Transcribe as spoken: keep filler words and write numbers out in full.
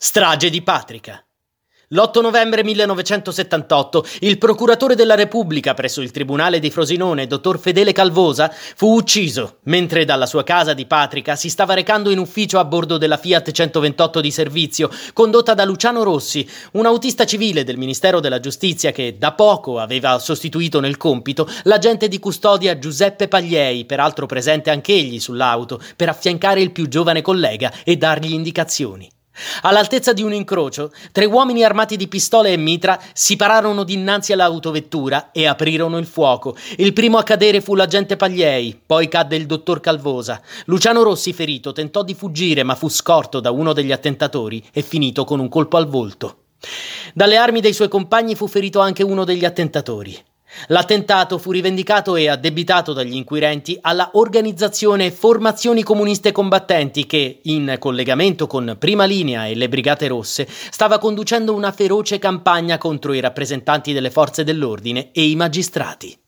Strage di Patrica. L'otto novembre millenovecentosettantotto il procuratore della Repubblica presso il tribunale di Frosinone, dottor Fedele Calvosa, fu ucciso mentre dalla sua casa di Patrica si stava recando in ufficio a bordo della Fiat centoventotto di servizio, condotta da Luciano Rossi, un autista civile del Ministero della Giustizia che da poco aveva sostituito nel compito l'agente di custodia Giuseppe Pagliei, peraltro presente anch'egli sull'auto, per affiancare il più giovane collega e dargli indicazioni. All'altezza di un incrocio, tre uomini armati di pistole e mitra si pararono dinanzi all'autovettura e aprirono il fuoco. Il primo a cadere fu l'agente Pagliei, poi cadde il dottor Calvosa. Luciano Rossi, ferito, tentò di fuggire ma fu scorto da uno degli attentatori e finito con un colpo al volto. Dalle armi dei suoi compagni fu ferito anche uno degli attentatori. L'attentato fu rivendicato e addebitato dagli inquirenti alla organizzazione Formazioni Comuniste Combattenti che, in collegamento con Prima Linea e le Brigate Rosse, stava conducendo una feroce campagna contro i rappresentanti delle forze dell'ordine e i magistrati.